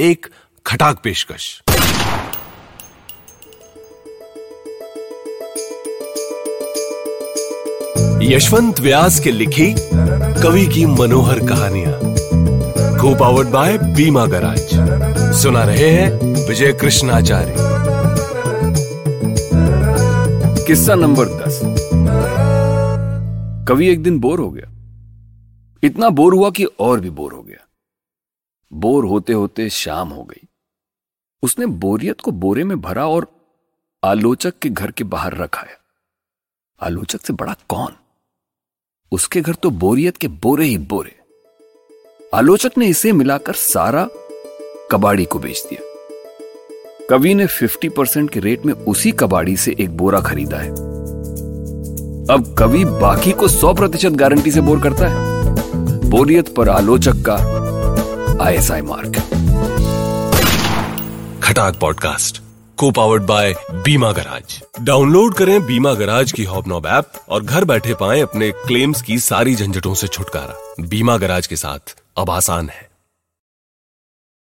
एक खटाक पेशकश। यशवंत व्यास के लिखी कवि की मनोहर कहानियां, को पावर्ड बाय बीमा गैराज। सुना रहे हैं विजय कृष्ण आचार्य। किस्सा नंबर 10। कवि एक दिन बोर हो गया। इतना बोर हुआ कि और भी बोर हो गया। बोर होते होते शाम हो गई। उसने बोरियत को बोरे में भरा और आलोचक के घर के बाहर रखाया। आलोचक से बड़ा कौन, उसके घर तो बोरियत के बोरे ही बोरे। आलोचक ने इसे मिलाकर सारा कबाड़ी को बेच दिया। कवि ने 50% के रेट में उसी कबाड़ी से एक बोरा खरीदा है। अब कवि बाकी को 100% गारंटी से बोर करता है। बोरियत पर आलोचक का ISI मार्क। खटाक पॉडकास्ट को powered by Bima garage. Download करें बीमा गैराज की हॉबनॉब ऐप और घर बैठे पाएं अपने क्लेम्स की सारी झंझटों से छुटकारा। बीमा गैराज के साथ अब आसान है।